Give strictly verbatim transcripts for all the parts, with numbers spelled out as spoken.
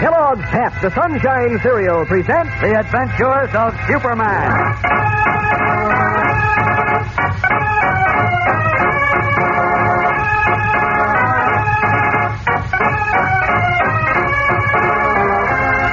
Kellogg's Pep, the Sunshine Cereal, presents The Adventures of Superman.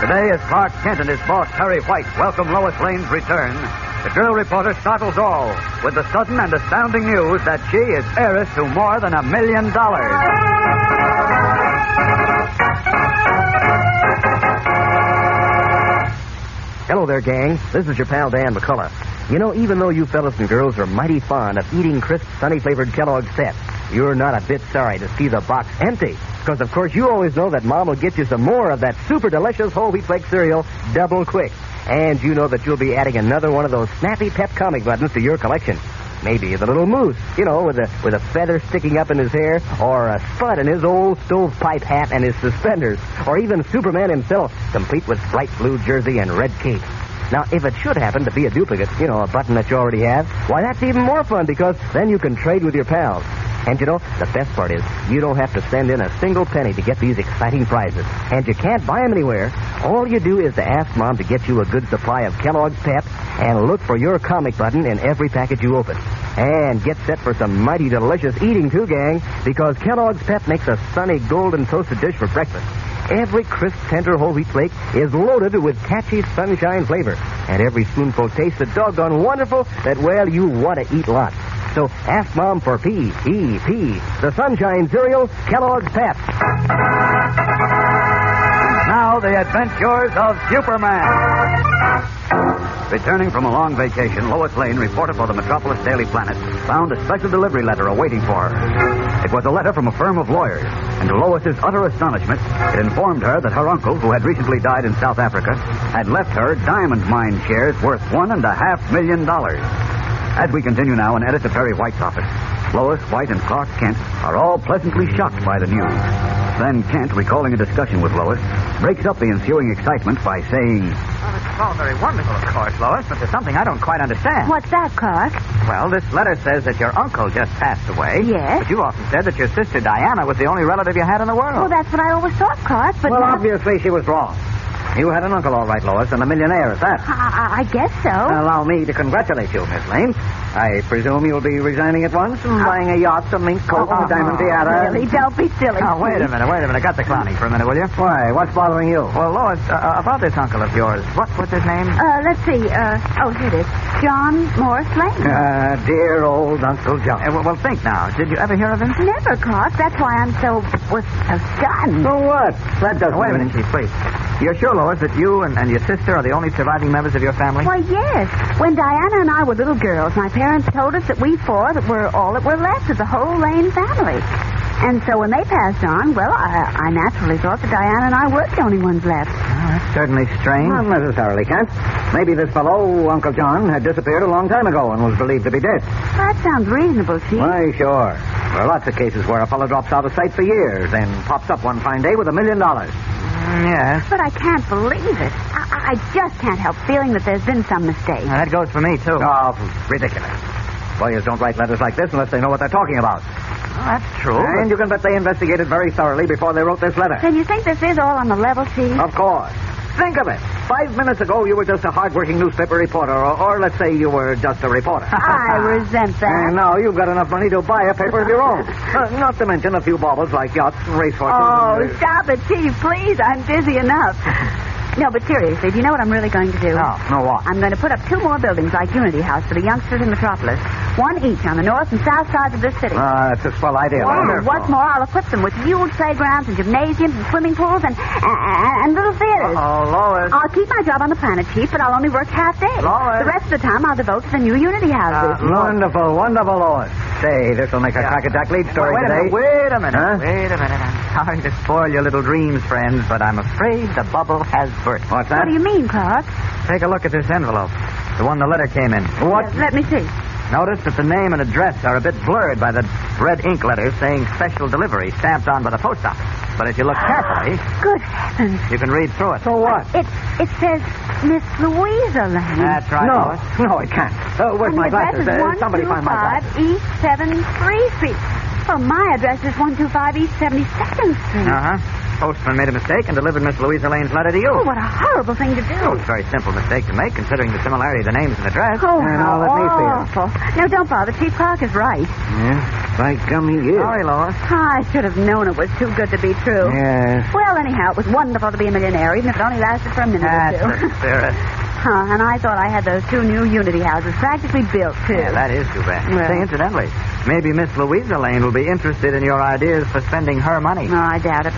Today, as Clark Kent and his boss, Perry White, welcome Lois Lane's return, the girl reporter startles all with the sudden and astounding news that she is heiress to more than a million dollars. Hello there, gang. This is your pal, Dan McCullough. You know, even though you fellas and girls are mighty fond of eating crisp, sunny-flavored Kellogg's Pep, you're not a bit sorry to see the box empty. Because, of course, you always know that Mom will get you some more of that super-delicious whole wheat flake cereal, double quick. And you know that you'll be adding another one of those snappy Pep comic buttons to your collection. Maybe the little moose, you know, with a, with a feather sticking up in his hair, or a spud in his old stovepipe hat and his suspenders, or even Superman himself, complete with bright blue jersey and red cape. Now, if it should happen to be a duplicate, you know, a button that you already have, why, that's even more fun, because then you can trade with your pals. And, you know, the best part is you don't have to send in a single penny to get these exciting prizes. And you can't buy them anywhere. All you do is to ask Mom to get you a good supply of Kellogg's Pep and look for your comic button in every package you open. And get set for some mighty delicious eating, too, gang, because Kellogg's Pep makes a sunny golden toasted dish for breakfast. Every crisp, tender whole wheat flake is loaded with catchy sunshine flavor. And every spoonful tastes so doggone wonderful that, well, you want to eat lots. So ask Mom for P E P, the Sunshine Cereal, Kellogg's Pep. Now, the adventures of Superman. Returning from a long vacation, Lois Lane, reporter for the Metropolis Daily Planet, found a special delivery letter awaiting for her. It was a letter from a firm of lawyers, and to Lois's utter astonishment, it informed her that her uncle, who had recently died in South Africa, had left her diamond mine shares worth one and a half million dollars. As we continue now in Editor Perry White's office, Lois, White, and Clark Kent are all pleasantly shocked by the news. Then Kent, recalling a discussion with Lois, breaks up the ensuing excitement by saying... Well, it's all very wonderful, of course, Lois, but there's something I don't quite understand. What's that, Clark? Well, this letter says that your uncle just passed away. Yes. But you often said that your sister Diana was the only relative you had in the world. Well, that's what I always thought, Clark, but... Well, not... obviously she was wrong. You had an uncle, all right, Lois, and a millionaire at that. I, I guess so. Allow me to congratulate you, Miss Lane. I presume you'll be resigning at once and uh, buying a yacht, a mink coat, oh, and a diamond tiara. Really, don't be silly. Now, wait a minute, wait a minute. Cut the clowning for a minute, will you? Why, what's bothering you? Well, Lois, uh, about this uncle of yours, what was his name? Uh, let's see. Uh, oh, here it is. John Morris Lane. Uh, dear old Uncle John. Uh, well, well, think now. Did you ever hear of him? Never, Clark. That's why I'm so, was so stunned. So what? That doesn't... Oh, wait a minute, please, please. You're sure, Lois, that you and, and your sister are the only surviving members of your family? Why, yes. When Diana and I were little girls, my parents told us that we four that were all that were left of the whole Lane family. And so when they passed on, well, I, I naturally thought that Diana and I were the only ones left. Oh, that's certainly strange. Not necessarily, Kent. Maybe this fellow, Uncle John, had disappeared a long time ago and was believed to be dead. That sounds reasonable, Chief. Why, sure. There are lots of cases where a fellow drops out of sight for years and pops up one fine day with a million dollars. Yes. But I can't believe it. I, I just can't help feeling that there's been some mistake. Now, that goes for me, too. Oh, ridiculous. Lawyers don't write letters like this unless they know what they're talking about. Well, that's true. And but... you can bet they investigated very thoroughly before they wrote this letter. Then you think this is all on the level, Chief? Of course. Think of it. Five minutes ago, you were just a hard-working newspaper reporter, or, or let's say you were just a reporter. I resent that. And now you've got enough money to buy a paper of your own. uh, not to mention a few baubles like yachts and race horses. Oh, and... stop it, Chief, please. I'm busy enough. No, but seriously, do you know what I'm really going to do? No, no what? I'm going to put up two more buildings like Unity House for the youngsters in Metropolis. One each on the north and south sides of this city. Ah, uh, that's a swell idea. Well, what's more, I'll equip them with huge playgrounds and gymnasiums and swimming pools and and, and little theaters. Oh, Lois. I'll keep my job on the planet, Chief, but I'll only work half day. Lois. The rest of the time, I'll devote to the new Unity Houses. Uh, wonderful, wonderful, Lois. Say, this will make a yeah. crack-a-duck lead story well, wait today. A minute, wait a minute. Huh? Wait a minute. sorry to spoil your little dreams, friends, but I'm afraid the bubble has burst. What's that? What do you mean, Clark? Take a look at this envelope, the one the letter came in. What? Yes, let me see. Notice that the name and address are a bit blurred by the red ink letters saying special delivery stamped on by the post office. But if you look carefully... Good heavens. You can read through it. So what? It it says Miss Louisa Lane. That's right. No, Louis. No, it can't. Uh, where's my glasses? Uh, one, somebody two, find my glasses. East seventy-three Street. Well, my address is one twenty-five East seventy-second Street. Uh-huh. Postman made a mistake and delivered Miss Louisa Lane's letter to you. Oh, what a horrible thing to do. Oh, it's a very simple mistake to make, considering the similarity of the names and address. Oh, and how let me awful. Feel. No, don't bother. Chief Clark is right. Yeah, by gum he is. Sorry, Lois. Oh, I should have known it was too good to be true. Yes. Well, anyhow, it was wonderful to be a millionaire, even if it only lasted for a minute That's or two. That's the spirit. Huh, and I thought I had those two new Unity houses practically built, too. Yeah, that is too bad. Well. Say, incidentally, maybe Miss Louisa Lane will be interested in your ideas for spending her money. No, I doubt it.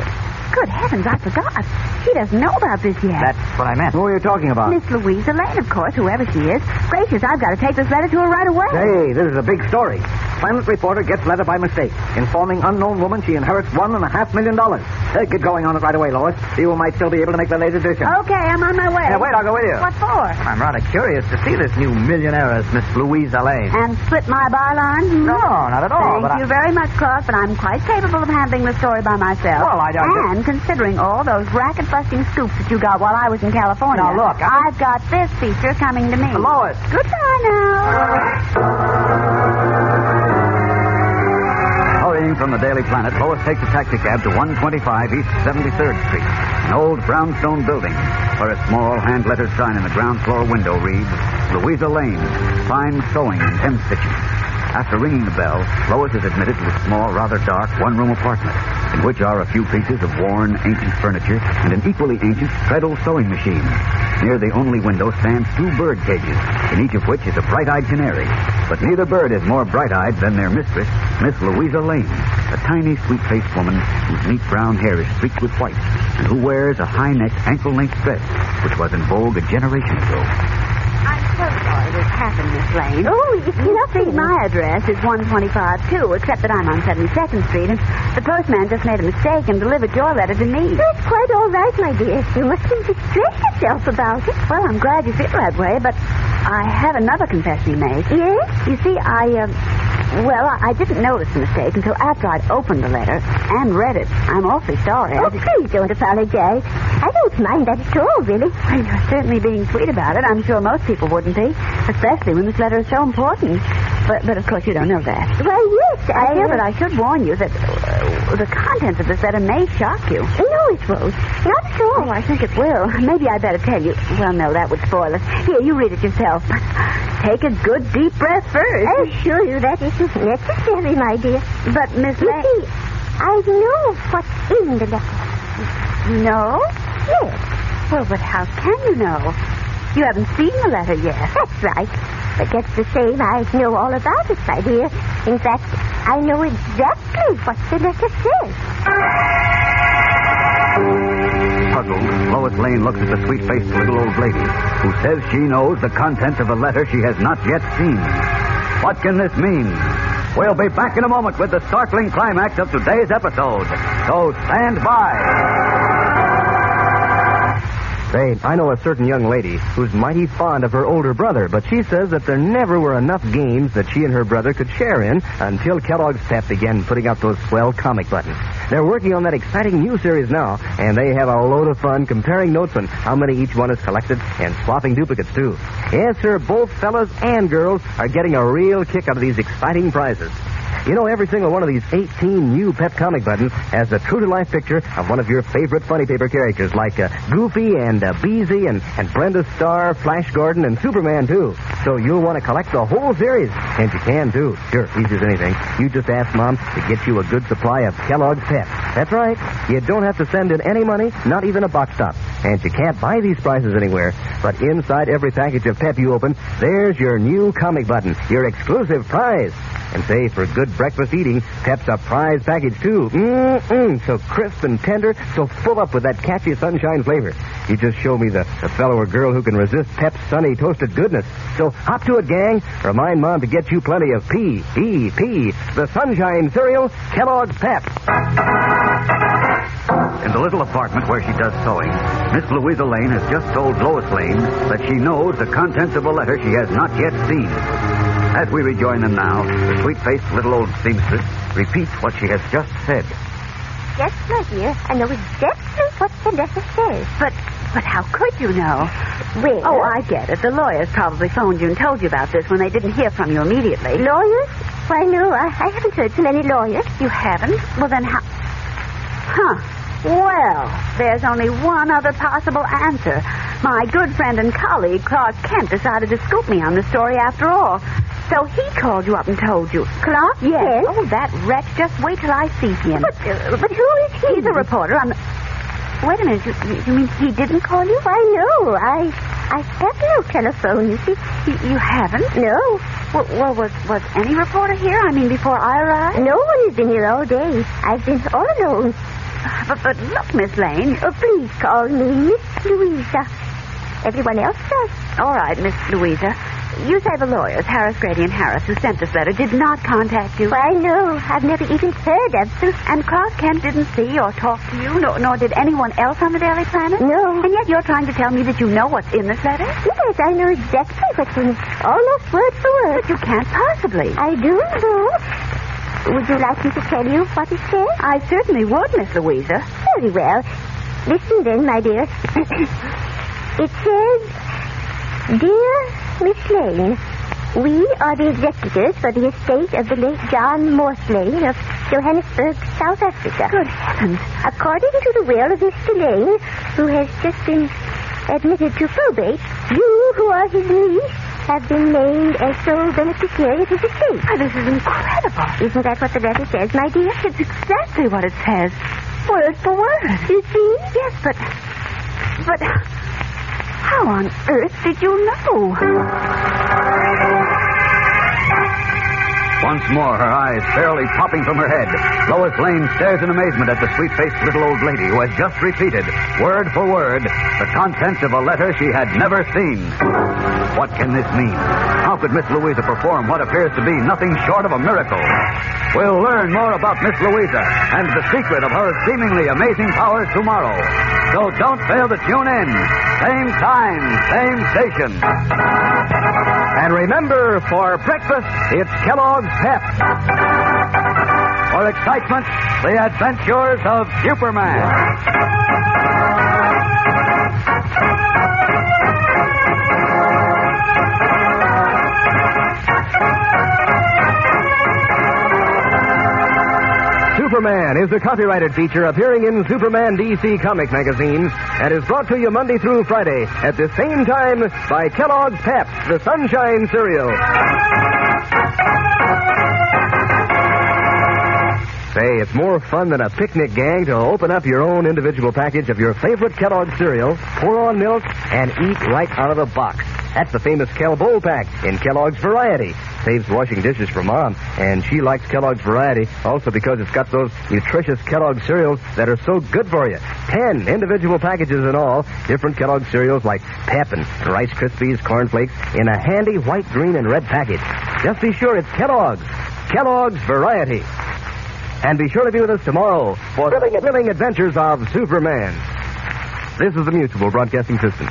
Good heavens, I forgot. She doesn't know about this yet. That's what I meant. Who are you talking about? Miss Louisa Lane, of course, whoever she is. Gracious, I've got to take this letter to her right away. Hey, this is a big story. Planet reporter gets letter by mistake, informing unknown woman she inherits one and a half million dollars. Hey, get going on it right away, Lois. You might still be able to make the latest edition. Okay, I'm on my way. Yeah, wait, I'll go with you. What for? I'm rather curious to see this new millionaire, Miss Louisa Lane. And split my byline? No, not at all. Thank you I... very much, Clark, but I'm quite capable of handling the story by myself. Well, I don't. And considering all those racket-busting scoops that you got while I was in California. Now, look, I... I've got this feature coming to me. Lois. Goodbye now. Hurrying from the Daily Planet, Lois takes a taxicab to one twenty-five East seventy-third Street, an old brownstone building where a small hand-lettered sign in the ground floor window reads, Louisa Lane, Fine Sewing and Hem Stitching. After ringing the bell, Lois is admitted to a small, rather dark, one-room apartment, in which are a few pieces of worn, ancient furniture and an equally ancient treadle sewing machine. Near the only window stands two bird cages, in each of which is a bright-eyed canary. But neither bird is more bright-eyed than their mistress, Miss Louisa Lane, a tiny, sweet-faced woman whose neat brown hair is streaked with white, and who wears a high-necked, ankle-length dress, which was in vogue a generation ago. I'm so sorry this happened, Miss Lane. Oh, you can't see my address is one twenty-five, too, except that I'm on seventy-second Street, and the postman just made a mistake and delivered your letter to me. That's quite all right, my dear. You mustn't distress yourself about it. Well, I'm glad you feel that way, but I have another confession to make. Yes? You see, I, uh... Well, I didn't notice the mistake until after I'd opened the letter and read it. I'm awfully sorry. Oh, please don't apologize. I don't mind that at all, really. Well, you're certainly being sweet about it. I'm sure most people wouldn't be, especially when this letter is so important. But, but of course, you don't know that. Why, yes, I... I feel that I should warn you that uh, the contents of this letter may shock you. No, it won't. Not at all. Oh, I think it will. Maybe I'd better tell you. Well, no, that would spoil it. Here, you read it yourself. Take a good deep breath first. I assure you that isn't necessary, my dear. But, Miss Lane... You see, I know what's in the letter. No? Yes. Well, but how can you know? You haven't seen the letter yet. That's right. But that's the same. I know all about it, my dear. In fact, I know exactly what the letter says. Puzzled, Lois Lane looks at the sweet-faced little old lady, who says she knows the contents of a letter she has not yet seen. What can this mean? We'll be back in a moment with the startling climax of today's episode. So stand by. Say, I know a certain young lady who's mighty fond of her older brother, but she says that there never were enough games that she and her brother could share in until Kellogg's Pep began putting out those swell comic buttons. They're working on that exciting new series now, and they have a load of fun comparing notes on how many each one has collected and swapping duplicates, too. Yes, sir, both fellas and girls are getting a real kick out of these exciting prizes. You know, every single one of these eighteen new Pep comic buttons has a true-to-life picture of one of your favorite funny paper characters, like uh, Goofy and uh, Beezy and, and Brenda Starr, Flash Gordon, and Superman, too. So you'll want to collect the whole series, and you can, too. Sure, easy as anything. You just ask Mom to get you a good supply of Kellogg's Pep. That's right. You don't have to send in any money, not even a box top. And you can't buy these prizes anywhere. But inside every package of Pep you open, there's your new comic button, your exclusive prize. And say, for good breakfast eating, Pep's a prize package, too. Mm-mm, so crisp and tender, so full up with that catchy sunshine flavor. You just show me the, the fellow or girl who can resist Pep's sunny toasted goodness. So hop to it, gang. Remind Mom to get you plenty of P E P, the sunshine cereal, Kellogg's Pep. In the little apartment where she does sewing, Miss Louisa Lane has just told Lois Lane that she knows the contents of a letter she has not yet seen. As we rejoin them now, the sweet-faced little old seamstress repeats what she has just said. Yes, my dear, I know exactly what the letter says. But, but how could you know? Well... Oh, I get it. The lawyers probably phoned you and told you about this when they didn't hear from you immediately. Lawyers? Why, no, I, I haven't heard from any lawyers. You haven't? Well, then how... Huh. Well, there's only one other possible answer. My good friend and colleague, Clark Kent, decided to scoop me on the story after all. So he called you up and told you. Clark? Yes. Kent? Oh, that wretch. Just wait till I see him. But, uh, but who is he? He's a reporter on the... Wait a minute. You, you mean he didn't call you? Why, no. I I have no telephone, you see. You, you haven't? No. Well, well was, was any reporter here? I mean, before I arrived? No one has been here all day. I've been all alone. But, but look, Miss Lane. Oh, please call me Miss Louisa. Everyone else does. All right, Miss Louisa. You say the lawyers, Harris Grady and Harris, who sent this letter, did not contact you? Why, no. I've never even heard of them. And Clark Kent didn't see or talk to you, nor, nor did anyone else on the Daily Planet? No. And yet you're trying to tell me that you know what's in this letter? Yes, I know exactly what's in it. Almost word for word. But you can't possibly. I do know. Would you like me to tell you what it says? I certainly would, Miss Louisa. Very well. Listen then, my dear. It says, Dear... Miss Lane, we are the executors for the estate of the late John Morse Lane of Johannesburg, South Africa. Good heavens. According to the will of Mister Lane, who has just been admitted to probate, you, who are his niece, have been named as sole beneficiary of his estate. Oh, this is incredible. Isn't that what the letter says, my dear? It's exactly what it says. Word for word. You see? Yes, but... But... How on earth did you know? Once more, her eyes fairly popping from her head, Lois Lane stares in amazement at the sweet-faced little old lady who has just repeated, word for word, the contents of a letter she had never seen. What can this mean? How could Miss Louisa perform what appears to be nothing short of a miracle? We'll learn more about Miss Louisa and the secret of her seemingly amazing powers tomorrow. So don't fail to tune in. Same time, same station. And remember, for breakfast, it's Kellogg's Pep. For excitement, the adventures of Superman. Superman is a copyrighted feature appearing in Superman D C Comic Magazine and is brought to you Monday through Friday at the same time by Kellogg's Pep, the Sunshine Cereal. Say, it's more fun than a picnic, gang, to open up your own individual package of your favorite Kellogg's cereal, pour on milk, and eat right out of the box. That's the famous Kel Bowl Pack in Kellogg's Variety. Saves washing dishes for Mom, and she likes Kellogg's Variety also because it's got those nutritious Kellogg's cereals that are so good for you. Ten individual packages in all, different Kellogg's cereals like Pep and Rice Krispies, Corn Flakes, in a handy white, green, and red package. Just be sure it's Kellogg's. Kellogg's Variety. And be sure to be with us tomorrow for thrilling, thrilling adventures of Superman. This is the Mutual Broadcasting System.